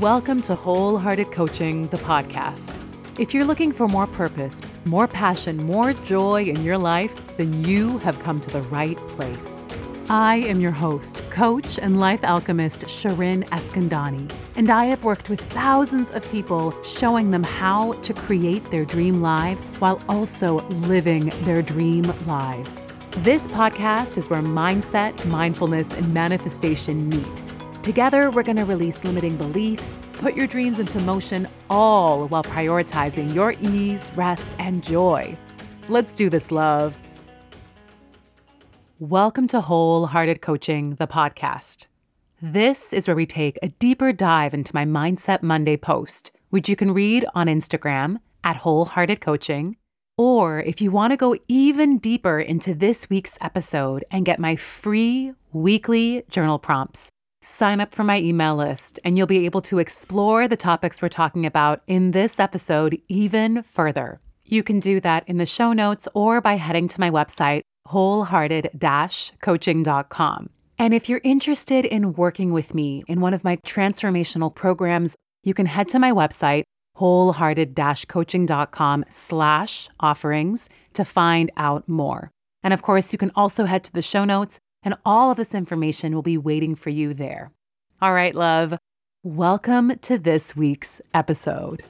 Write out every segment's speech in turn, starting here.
Welcome to Wholehearted Coaching, the podcast. If you're looking for more purpose, more passion, more joy in your life, then you have come to the right place. I am your host, coach and life alchemist, Sharin Eskandani, and I have worked with thousands of people, showing them how to create their dream lives while also living their dream lives. This podcast is where mindset, mindfulness, and manifestation meet. Together, we're going to release limiting beliefs, put your dreams into motion, all while prioritizing your ease, rest, and joy. Let's do this, love. Welcome to Wholehearted Coaching, the podcast. This is where we take a deeper dive into my Mindset Monday post, which you can read on Instagram at Wholehearted Coaching. Or if you want to go even deeper into this week's episode and get my free weekly journal prompts, sign up for my email list, and you'll be able to explore the topics we're talking about in this episode even further. You can do that in the show notes or by heading to my website, wholehearted-coaching.com. And if you're interested in working with me in one of my transformational programs, you can head to my website, wholehearted-coaching.com/offerings to find out more. And of course, you can also head to the show notes, and all of this information will be waiting for you there. All right, love, welcome to this week's episode.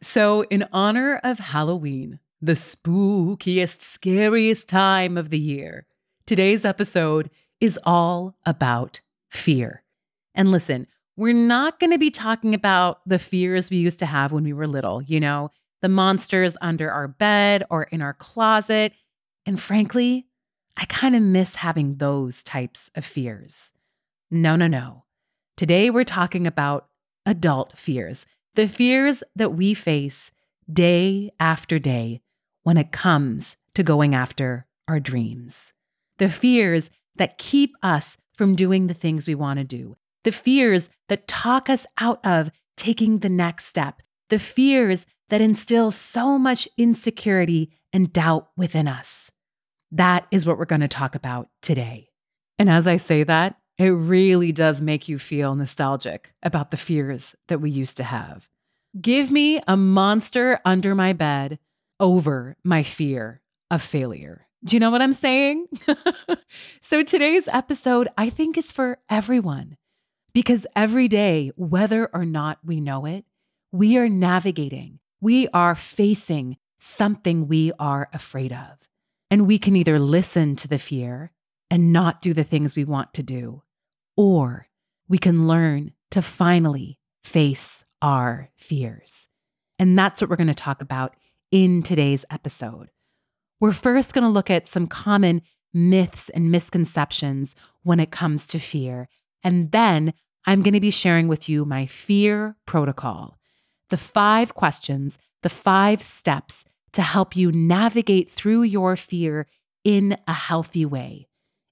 So, in honor of Halloween, the spookiest, scariest time of the year, today's episode is all about fear. And listen, we're not going to be talking about the fears we used to have when we were little, you know, the monsters under our bed or in our closet. And frankly, I kind of miss having those types of fears. No. Today we're talking about adult fears, the fears that we face day after day when it comes to going after our dreams, the fears that keep us from doing the things we want to do, the fears that talk us out of taking the next step, the fears that instill so much insecurity and doubt within us. That is what we're going to talk about today. And as I say that, it really does make you feel nostalgic about the fears that we used to have. Give me a monster under my bed over my fear of failure. Do you know what I'm saying? So today's episode, I think, is for everyone. Because every day, whether or not we know it, we are navigating, we are facing something we are afraid of. And we can either listen to the fear and not do the things we want to do, or we can learn to finally face our fears. And that's what we're going to talk about in today's episode. We're first going to look at some common myths and misconceptions when it comes to fear. And then I'm going to be sharing with you my fear protocol, the 5 questions, the 5 steps to help you navigate through your fear in a healthy way,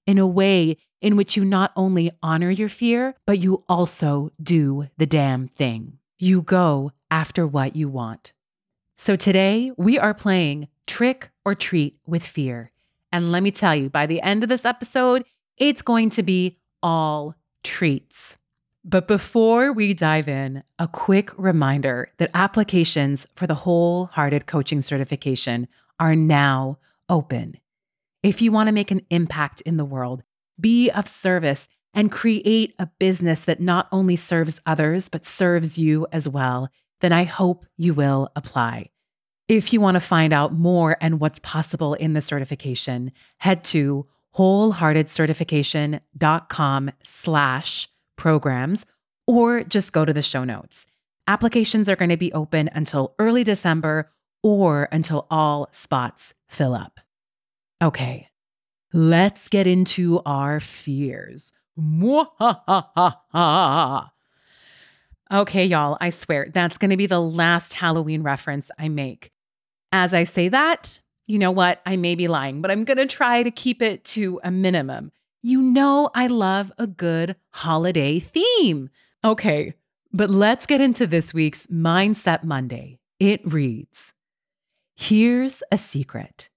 in a way in which you not only honor your fear, but you also do the damn thing. You go after what you want. So today we are playing trick or treat with fear. And let me tell you, by the end of this episode, it's going to be all treats. But before we dive in, a quick reminder that applications for the Wholehearted Coaching certification are now open. If you want to make an impact in the world, be of service, and create a business that not only serves others, but serves you as well, then I hope you will apply. If you want to find out more and what's possible in the certification, head to wholeheartedcertification.com/programs, or just go to the show notes. Applications are going to be open until early December or until all spots fill up. Okay, let's get into our fears. Okay, y'all, I swear that's going to be the last Halloween reference I make. As I say that, you know what? I may be lying, but I'm going to try to keep it to a minimum. You know I love a good holiday theme. Okay, but let's get into this week's Mindset Monday. It reads, Here's a secret.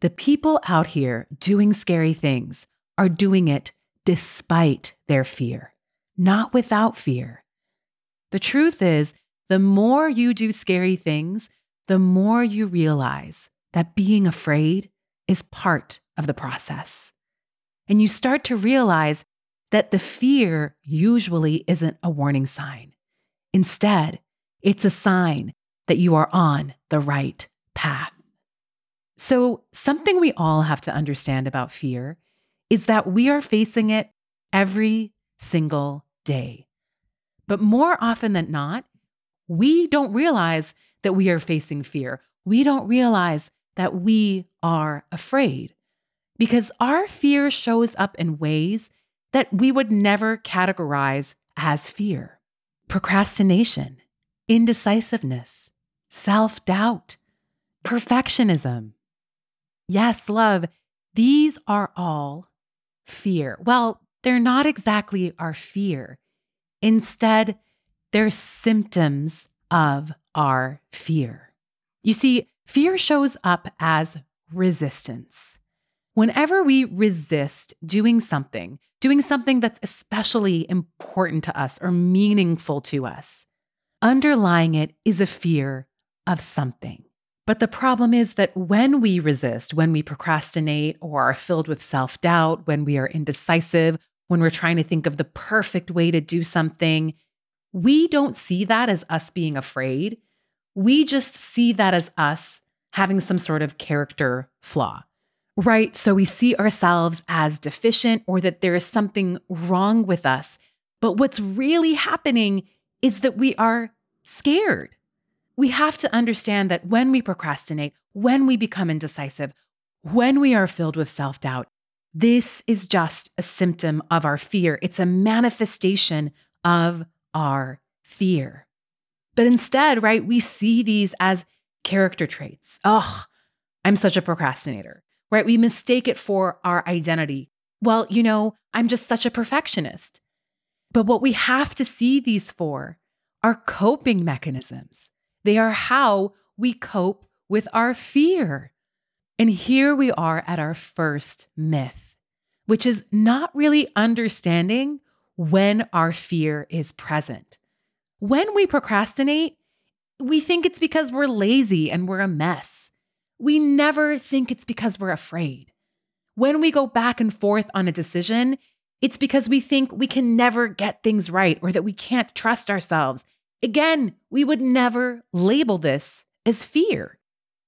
The people out here doing scary things are doing it despite their fear, not without fear. The truth is, the more you do scary things, the more you realize that being afraid is part of the process. And you start to realize that the fear usually isn't a warning sign. Instead, it's a sign that you are on the right path. So, something we all have to understand about fear is that we are facing it every single day. But more often than not, we don't realize that we are facing fear. We don't realize that we are afraid because our fear shows up in ways that we would never categorize as fear. Procrastination, indecisiveness, self-doubt, perfectionism. Yes, love, these are all fear. Well, they're not exactly our fear. Instead, they're symptoms of our fear. You see, fear shows up as resistance. Whenever we resist doing something that's especially important to us or meaningful to us, underlying it is a fear of something. But the problem is that when we resist, when we procrastinate or are filled with self-doubt, when we are indecisive, when we're trying to think of the perfect way to do something, we don't see that as us being afraid. We just see that as us having some sort of character flaw, right? So we see ourselves as deficient or that there is something wrong with us. But what's really happening is that we are scared. We have to understand that when we procrastinate, when we become indecisive, when we are filled with self-doubt, this is just a symptom of our fear. It's a manifestation of our fear. But instead, right, we see these as character traits. Oh, I'm such a procrastinator, right? We mistake it for our identity. Well, you know, I'm just such a perfectionist. But what we have to see these for are coping mechanisms. They are how we cope with our fear. And here we are at our first myth, which is not really understanding when our fear is present. When we procrastinate, we think it's because we're lazy and we're a mess. We never think it's because we're afraid. When we go back and forth on a decision, it's because we think we can never get things right or that we can't trust ourselves. Again, we would never label this as fear.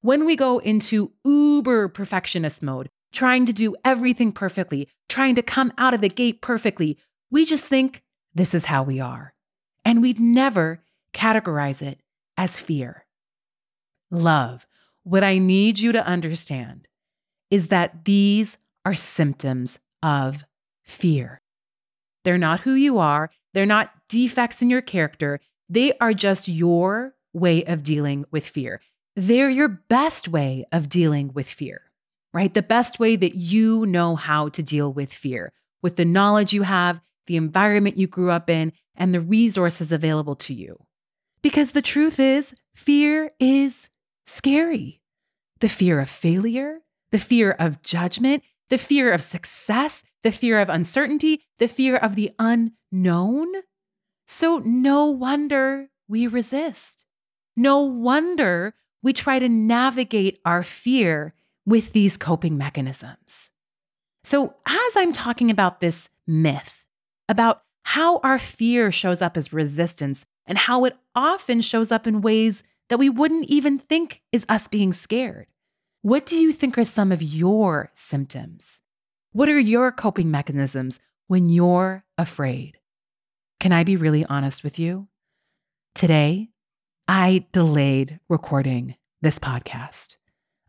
When we go into uber perfectionist mode, trying to do everything perfectly, trying to come out of the gate perfectly, we just think this is how we are. And we'd never categorize it as fear. Love, what I need you to understand is that these are symptoms of fear. They're not who you are. They're not defects in your character. They are just your way of dealing with fear. They're your best way of dealing with fear, right? The best way that you know how to deal with fear, with the knowledge you have, the environment you grew up in, and the resources available to you. Because the truth is, fear is scary. The fear of failure, the fear of judgment, the fear of success, the fear of uncertainty, the fear of the unknown. So no wonder we resist. No wonder we try to navigate our fear with these coping mechanisms. So as I'm talking about this myth, about how our fear shows up as resistance and how it often shows up in ways that we wouldn't even think is us being scared, what do you think are some of your symptoms? What are your coping mechanisms when you're afraid? Can I be really honest with you? Today, I delayed recording this podcast.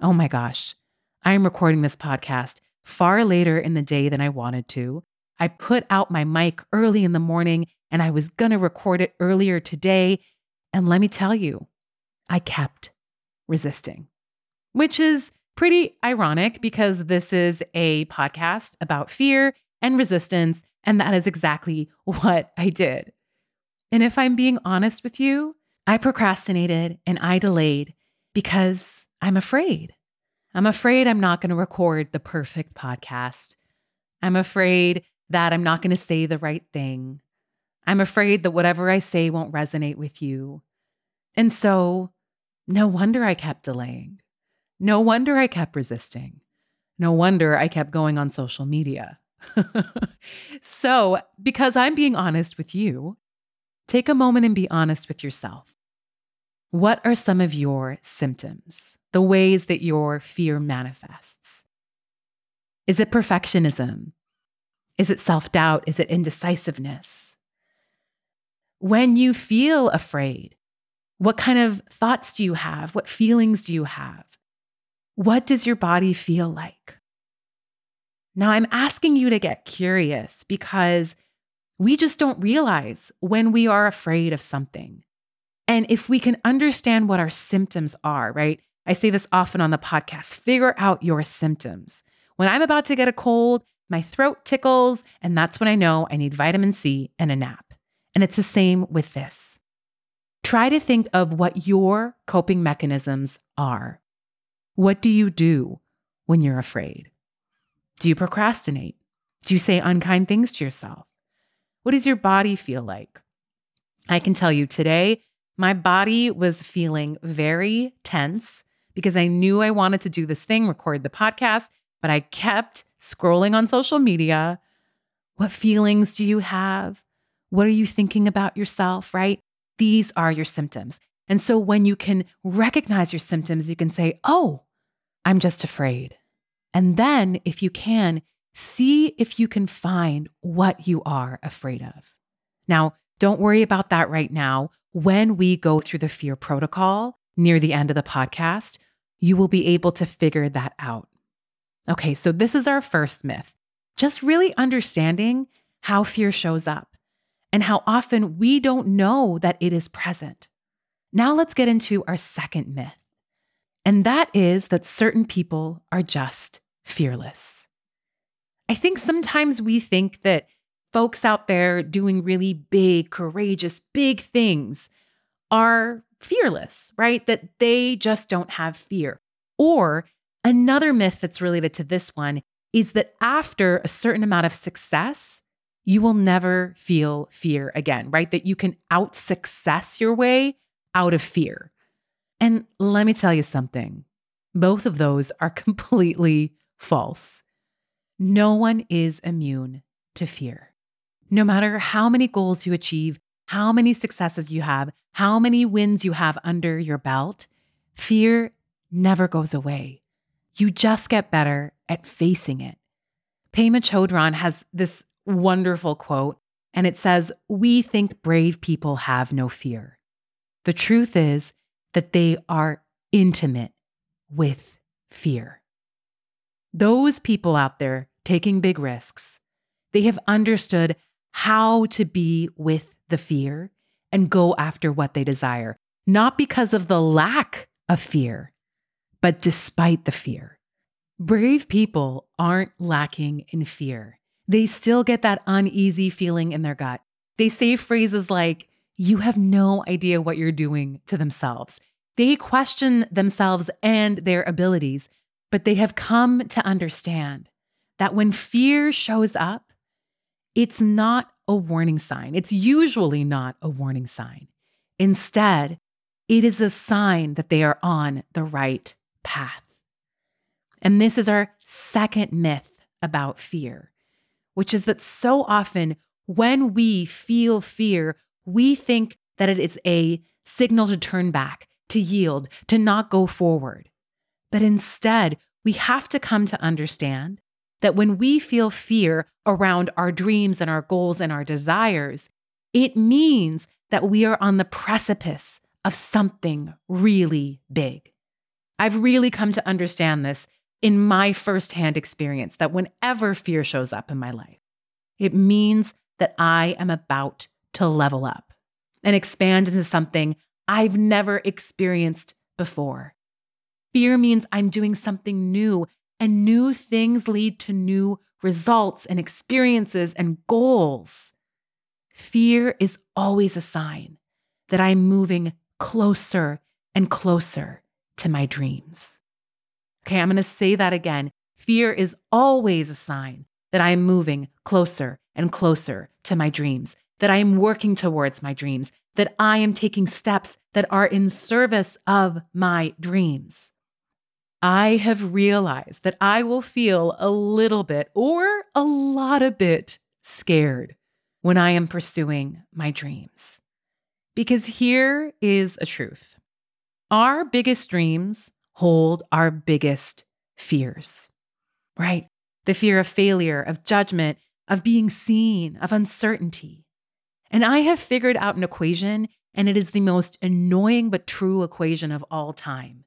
Oh my gosh, I am recording this podcast far later in the day than I wanted to. I put out my mic early in the morning and I was going to record it earlier today. And let me tell you, I kept resisting, which is pretty ironic because this is a podcast about fear and resistance. And that is exactly what I did. And if I'm being honest with you, I procrastinated and I delayed because I'm afraid. I'm afraid I'm not going to record the perfect podcast. I'm afraid that I'm not going to say the right thing. I'm afraid that whatever I say won't resonate with you. And so no wonder I kept delaying. No wonder I kept resisting. No wonder I kept going on social media. So, because I'm being honest with you, take a moment and be honest with yourself. What are some of your symptoms, the ways that your fear manifests? Is it perfectionism? Is it self-doubt? Is it indecisiveness? When you feel afraid, what kind of thoughts do you have? What feelings do you have? What does your body feel like? Now, I'm asking you to get curious because we just don't realize when we are afraid of something. And if we can understand what our symptoms are, right? I say this often on the podcast, figure out your symptoms. When I'm about to get a cold, my throat tickles, and that's when I know I need vitamin C and a nap. And it's the same with this. Try to think of what your coping mechanisms are. What do you do when you're afraid? Do you procrastinate? Do you say unkind things to yourself? What does your body feel like? I can tell you today, my body was feeling very tense because I knew I wanted to do this thing, record the podcast, but I kept scrolling on social media. What feelings do you have? What are you thinking about yourself, right? These are your symptoms. And so when you can recognize your symptoms, you can say, oh, I'm just afraid. And then if you can, see if you can find what you are afraid of. Now, don't worry about that right now. When we go through the fear protocol near the end of the podcast, you will be able to figure that out. Okay, so this is our first myth. Just really understanding how fear shows up and how often we don't know that it is present. Now let's get into our second myth. And that is that certain people are just fearless. I think sometimes we think that folks out there doing really big, courageous, big things are fearless, right? That they just don't have fear. Or another myth that's related to this one is that after a certain amount of success, you will never feel fear again, right? That you can out-success your way out of fear. And let me tell you something, both of those are completely false. No one is immune to fear. No matter how many goals you achieve, how many successes you have, how many wins you have under your belt, fear never goes away. You just get better at facing it. Pema Chodron has this wonderful quote, and it says, "We think brave people have no fear. The truth is that they are intimate with fear." Those people out there taking big risks, they have understood how to be with the fear and go after what they desire, not because of the lack of fear, but despite the fear. Brave people aren't lacking in fear. They still get that uneasy feeling in their gut. They say phrases like, "You have no idea what you're doing to themselves." They question themselves and their abilities, but they have come to understand that when fear shows up, it's not a warning sign. It's usually not a warning sign. Instead, it is a sign that they are on the right path. And this is our second myth about fear, which is that so often when we feel fear, we think that it is a signal to turn back, to yield, to not go forward. But instead, we have to come to understand that when we feel fear around our dreams and our goals and our desires, it means that we are on the precipice of something really big. I've really come to understand this in my firsthand experience, that whenever fear shows up in my life, it means that I am about to level up and expand into something I've never experienced before. Fear means I'm doing something new, and new things lead to new results and experiences and goals. Fear is always a sign that I'm moving closer and closer to my dreams. Okay, I'm going to say that again. Fear is always a sign that I'm moving closer and closer to my dreams, that I am working towards my dreams, that I am taking steps that are in service of my dreams. I have realized that I will feel a little bit or a lot of bit scared when I am pursuing my dreams. Because here is a truth. Our biggest dreams hold our biggest fears, right? The fear of failure, of judgment, of being seen, of uncertainty. And I have figured out an equation, and it is the most annoying but true equation of all time.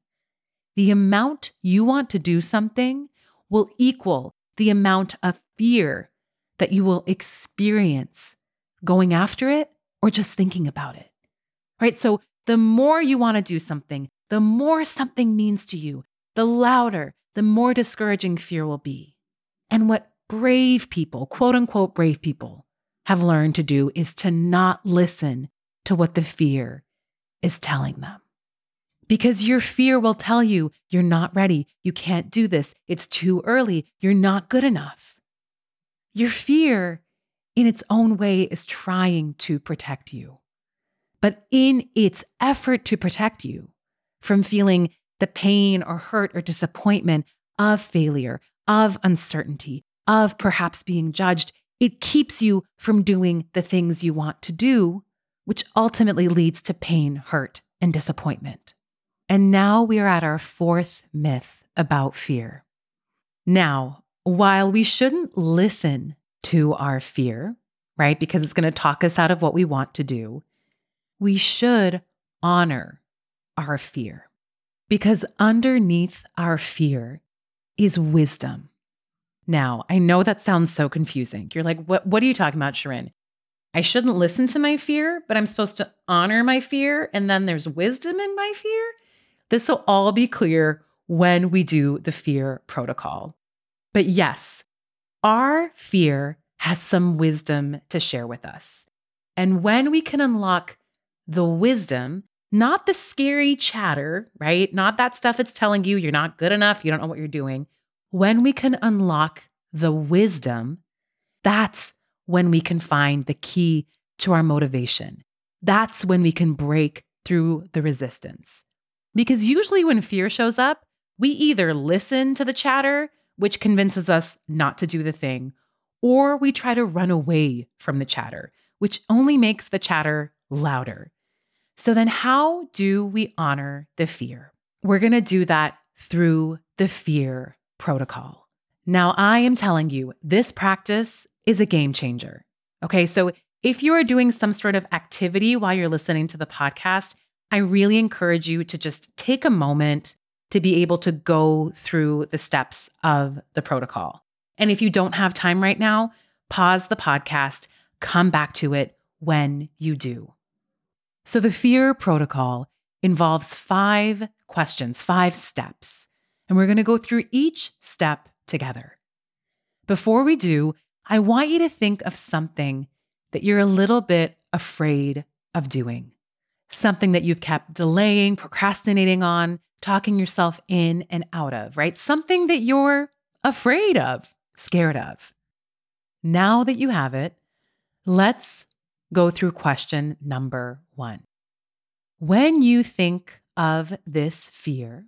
The amount you want to do something will equal the amount of fear that you will experience going after it or just thinking about it, right? So the more you want to do something, the more something means to you, the louder, the more discouraging fear will be. And what brave people, quote unquote brave people, have learned to do is to not listen to what the fear is telling them. Because your fear will tell you, you're not ready, you can't do this, it's too early, you're not good enough. Your fear, in its own way, is trying to protect you. But in its effort to protect you from feeling the pain or hurt or disappointment of failure, of uncertainty, of perhaps being judged, it keeps you from doing the things you want to do, which ultimately leads to pain, hurt, and disappointment. And now we are at our fourth myth about fear. Now, while we shouldn't listen to our fear, right, because it's going to talk us out of what we want to do, we should honor our fear, because underneath our fear is wisdom. Now, I know that sounds so confusing. You're like, what are you talking about, Sharin? I shouldn't listen to my fear, but I'm supposed to honor my fear, and then there's wisdom in my fear? This will all be clear when we do the fear protocol. But yes, our fear has some wisdom to share with us. And when we can unlock the wisdom, not the scary chatter, right? Not that stuff it's telling you, you're not good enough, you don't know what you're doing. When we can unlock the wisdom, that's when we can find the key to our motivation. That's when we can break through the resistance. Because usually when fear shows up, we either listen to the chatter, which convinces us not to do the thing, or we try to run away from the chatter, which only makes the chatter louder. So then how do we honor the fear? We're going to do that through the fear protocol. Now, I am telling you, this practice is a game changer. Okay, so if you are doing some sort of activity while you're listening to the podcast, I really encourage you to just take a moment to be able to go through the steps of the protocol. And if you don't have time right now, pause the podcast, come back to it when you do. So the fear protocol involves 5 questions, 5 steps, and we're going to go through each step together. Before we do, I want you to think of something that you're a little bit afraid of doing, something that you've kept delaying, procrastinating on, talking yourself in and out of, right? Something that you're afraid of, scared of. Now that you have it, let's go through question number 1. When you think of this fear,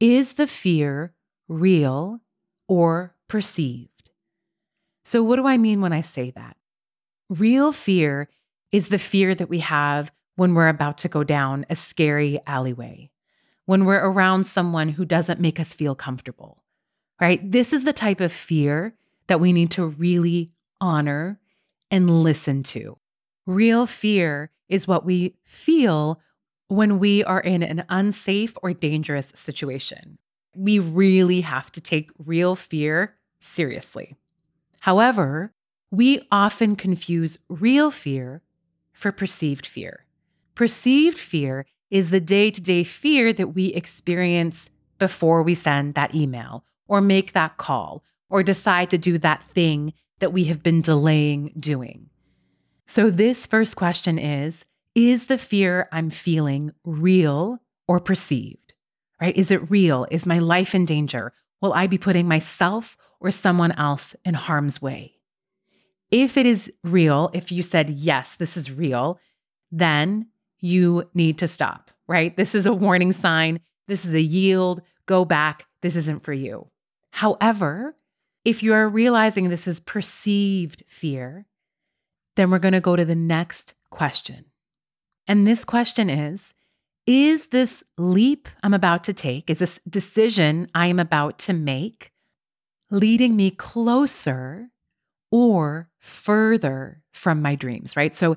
is the fear real or perceived? So what do I mean when I say that? Real fear is the fear that we have when we're about to go down a scary alleyway, when we're around someone who doesn't make us feel comfortable, right? This is the type of fear that we need to really honor and listen to. Real fear is what we feel when we are in an unsafe or dangerous situation. We really have to take real fear seriously. However, we often confuse real fear for perceived fear. Perceived fear is the day-to-day fear that we experience before we send that email or make that call or decide to do that thing that we have been delaying doing. So this first question is the fear I'm feeling real or perceived? right? Is it real? Is my life in danger? Will I be putting myself or someone else in harm's way? If it is real, if you said, yes, this is real, then you need to stop, right? This is a warning sign. This is a yield. Go back. This isn't for you. However, if you are realizing this is perceived fear, then we're going to go to the next question. And this question is this leap I'm about to take, is this decision I am about to make leading me closer or further from my dreams, right? So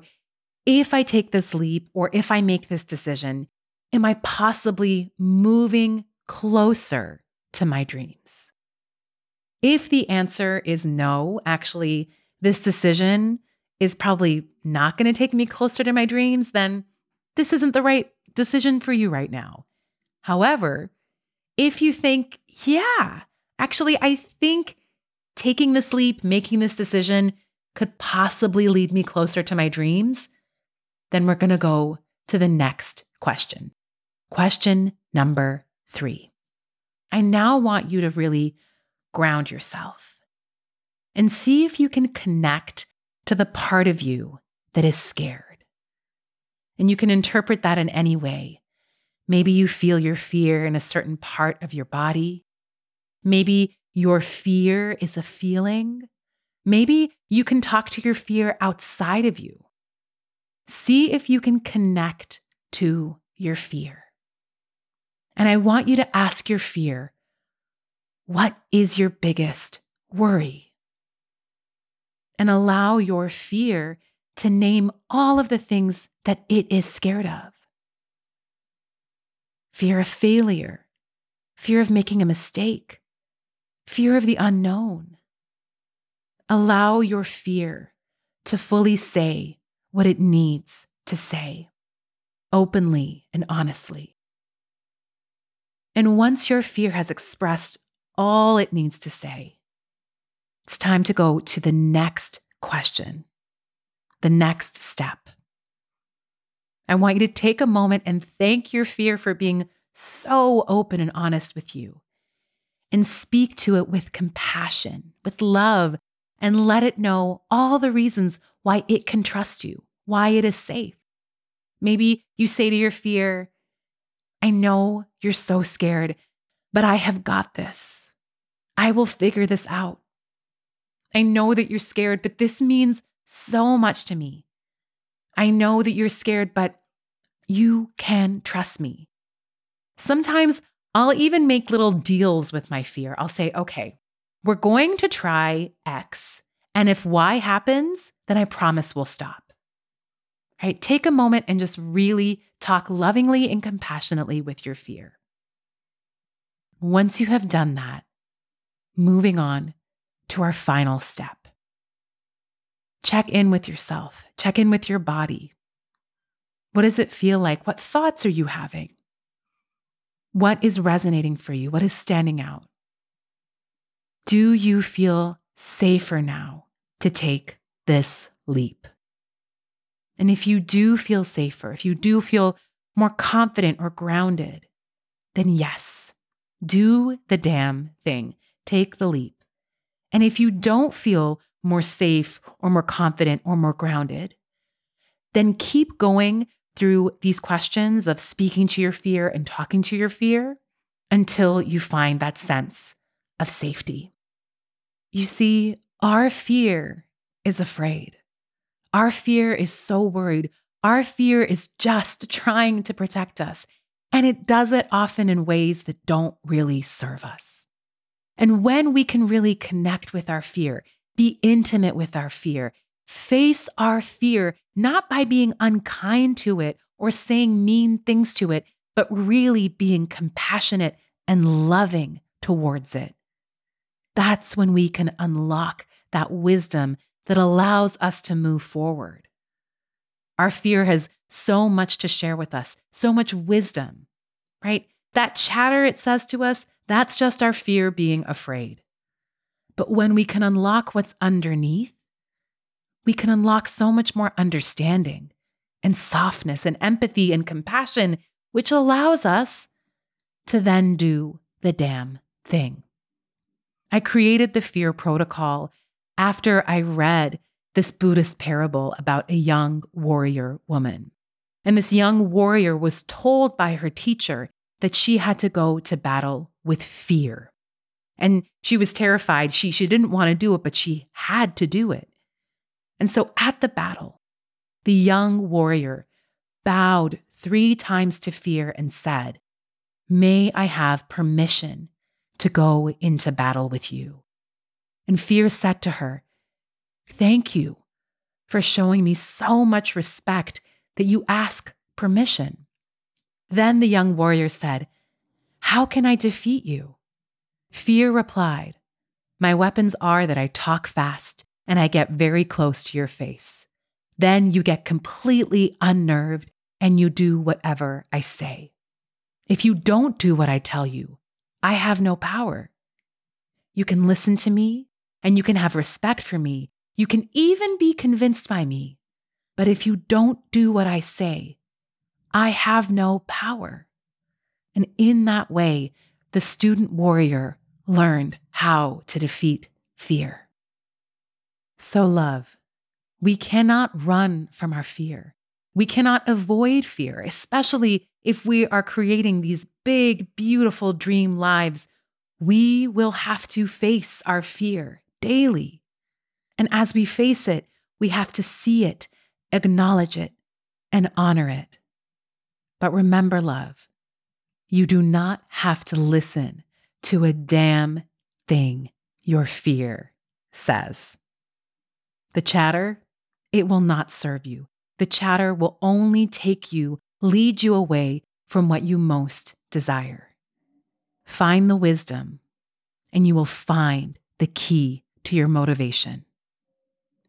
if I take this leap or if I make this decision, am I possibly moving closer to my dreams? If the answer is no, actually, this decision is probably not going to take me closer to my dreams, then this isn't the right decision for you right now. However, if you think, yeah, actually, I think taking this leap, making this decision could possibly lead me closer to my dreams, then we're going to go to the next question. Question number 3. I now want you to really ground yourself and see if you can connect to the part of you that is scared. And you can interpret that in any way. Maybe you feel your fear in a certain part of your body. Maybe your fear is a feeling. Maybe you can talk to your fear outside of you. See if you can connect to your fear. And I want you to ask your fear, what is your biggest worry? And allow your fear to name all of the things that it is scared of. Fear of failure, fear of making a mistake, fear of the unknown. Allow your fear to fully say what it needs to say, openly and honestly. And once your fear has expressed all it needs to say, it's time to go to the next question, the next step. I want you to take a moment and thank your fear for being so open and honest with you, and speak to it with compassion, with love, and let it know all the reasons why it can trust you, why it is safe. Maybe you say to your fear, I know you're so scared, but I have got this. I will figure this out. I know that you're scared, but this means so much to me. I know that you're scared, but you can trust me. Sometimes I'll even make little deals with my fear. I'll say, okay, we're going to try X. And if Y happens, then I promise we'll stop. All right, take a moment and just really talk lovingly and compassionately with your fear. Once you have done that, moving on to our final step. Check in with yourself. Check in with your body. What does it feel like? What thoughts are you having? What is resonating for you? What is standing out? Do you feel safer now to take this leap? And if you do feel safer, if you do feel more confident or grounded, then yes, do the damn thing. Take the leap. And if you don't feel more safe or more confident or more grounded, then keep going through these questions of speaking to your fear and talking to your fear until you find that sense of safety. You see, our fear is afraid. Our fear is so worried. Our fear is just trying to protect us. And it does it often in ways that don't really serve us. And when we can really connect with our fear, be intimate with our fear. Face our fear, not by being unkind to it or saying mean things to it, but really being compassionate and loving towards it. That's when we can unlock that wisdom that allows us to move forward. Our fear has so much to share with us, so much wisdom, right? That chatter it says to us, that's just our fear being afraid. But when we can unlock what's underneath, we can unlock so much more understanding and softness and empathy and compassion, which allows us to then do the damn thing. I created the Fear Protocol after I read this Buddhist parable about a young warrior woman. And this young warrior was told by her teacher that she had to go to battle with fear. And she was terrified. She didn't want to do it, but she had to do it. And so at the battle, the young warrior bowed 3 times to fear and said, "May I have permission to go into battle with you?" And fear said to her, "Thank you for showing me so much respect that you ask permission." Then the young warrior said, "How can I defeat you?" Fear replied, "My weapons are that I talk fast and I get very close to your face. Then you get completely unnerved and you do whatever I say. If you don't do what I tell you, I have no power. You can listen to me and you can have respect for me. You can even be convinced by me. But if you don't do what I say, I have no power." And in that way, the student warrior learned how to defeat fear. So love, we cannot run from our fear. We cannot avoid fear, especially if we are creating these big, beautiful dream lives. We will have to face our fear daily. And as we face it, we have to see it, acknowledge it, and honor it. But remember, love, you do not have to listen to a damn thing your fear says. The chatter, it will not serve you. The chatter will only lead you away from what you most desire. Find the wisdom, and you will find the key to your motivation.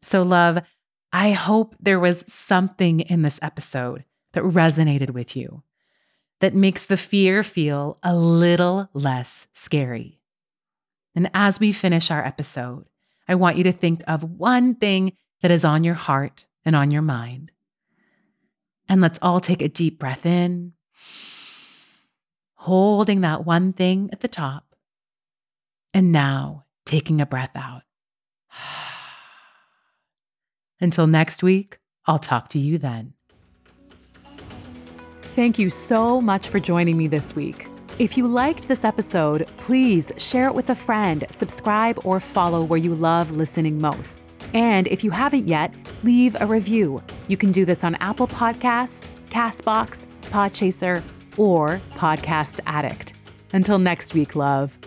So, love, I hope there was something in this episode that resonated with you, that makes the fear feel a little less scary. And as we finish our episode, I want you to think of one thing that is on your heart and on your mind. And let's all take a deep breath in, holding that one thing at the top, and now taking a breath out. Until next week, I'll talk to you then. Thank you so much for joining me this week. If you liked this episode, please share it with a friend, subscribe, or follow where you love listening most. And if you haven't yet, leave a review. You can do this on Apple Podcasts, CastBox, Podchaser, or Podcast Addict. Until next week, love.